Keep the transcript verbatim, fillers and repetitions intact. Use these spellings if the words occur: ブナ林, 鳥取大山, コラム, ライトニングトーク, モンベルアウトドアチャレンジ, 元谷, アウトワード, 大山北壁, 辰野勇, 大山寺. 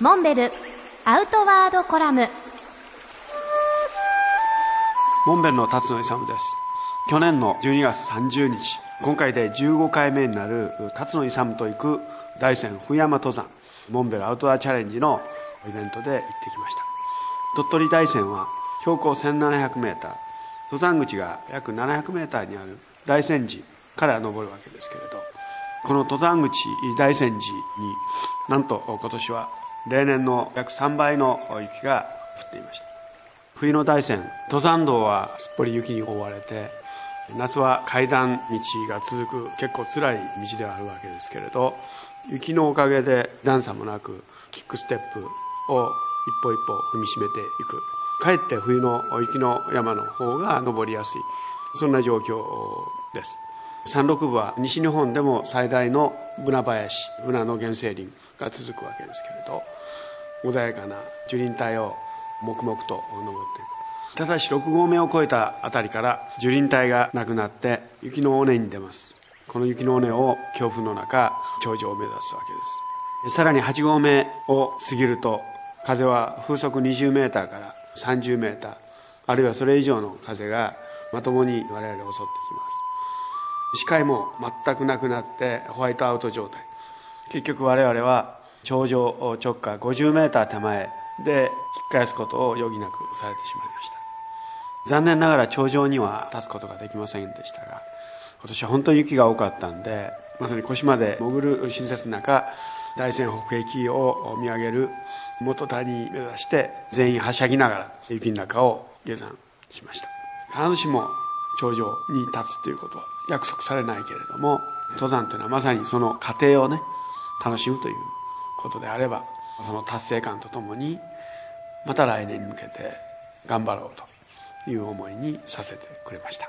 モンベルアウトワードコラム。モンベルの辰野勇です。去年のじゅうにがつさんじゅうにち、今回でじゅうごかいめになる辰野勇と行く大山冬山登山モンベルアウトドアチャレンジのイベントで行ってきました。鳥取大山は標高せんななひゃくメーター、登山口が約ななひゃくメーターにある大山寺から登るわけですけれど、この登山口大山寺になんと今年は例年の約さんばいの雪が降っていました。冬の大山、登山道はすっぽり雪に覆われて、夏は階段道が続く結構辛い道ではあるわけですけれど、雪のおかげで段差もなくキックステップを一歩一歩踏みしめていく、かえって冬の雪の山の方が登りやすい、そんな状況です。山麓部は西日本でも最大のブナ林、ブナの原生林が続くわけですけれど、穏やかな樹林帯を黙々と登っていく。ただしろくごうめを越えたあたりから樹林帯がなくなって雪の尾根に出ます。この雪の尾根を強風の中頂上を目指すわけです。さらにはちごうめを過ぎると風は風速にじゅうメーターからさんじゅうメーター、あるいはそれ以上の風がまともに我々を襲ってきます。視界も全くなくなってホワイトアウト状態。結局我々は頂上直下ごじゅうメーター手前で引き返すことを余儀なくされてしまいました。残念ながら頂上には立つことができませんでしたが、今年は本当に雪が多かったんで、まさに腰まで潜る新雪の中、大山北壁を見上げる元谷目指して全員はしゃぎながら雪の中を下山しました。必ずしも頂上に立つということは約束されないけれども、登山というのはまさにその過程をね、楽しむということであれば、その達成感とともにまた来年に向けて頑張ろうという思いにさせてくれました。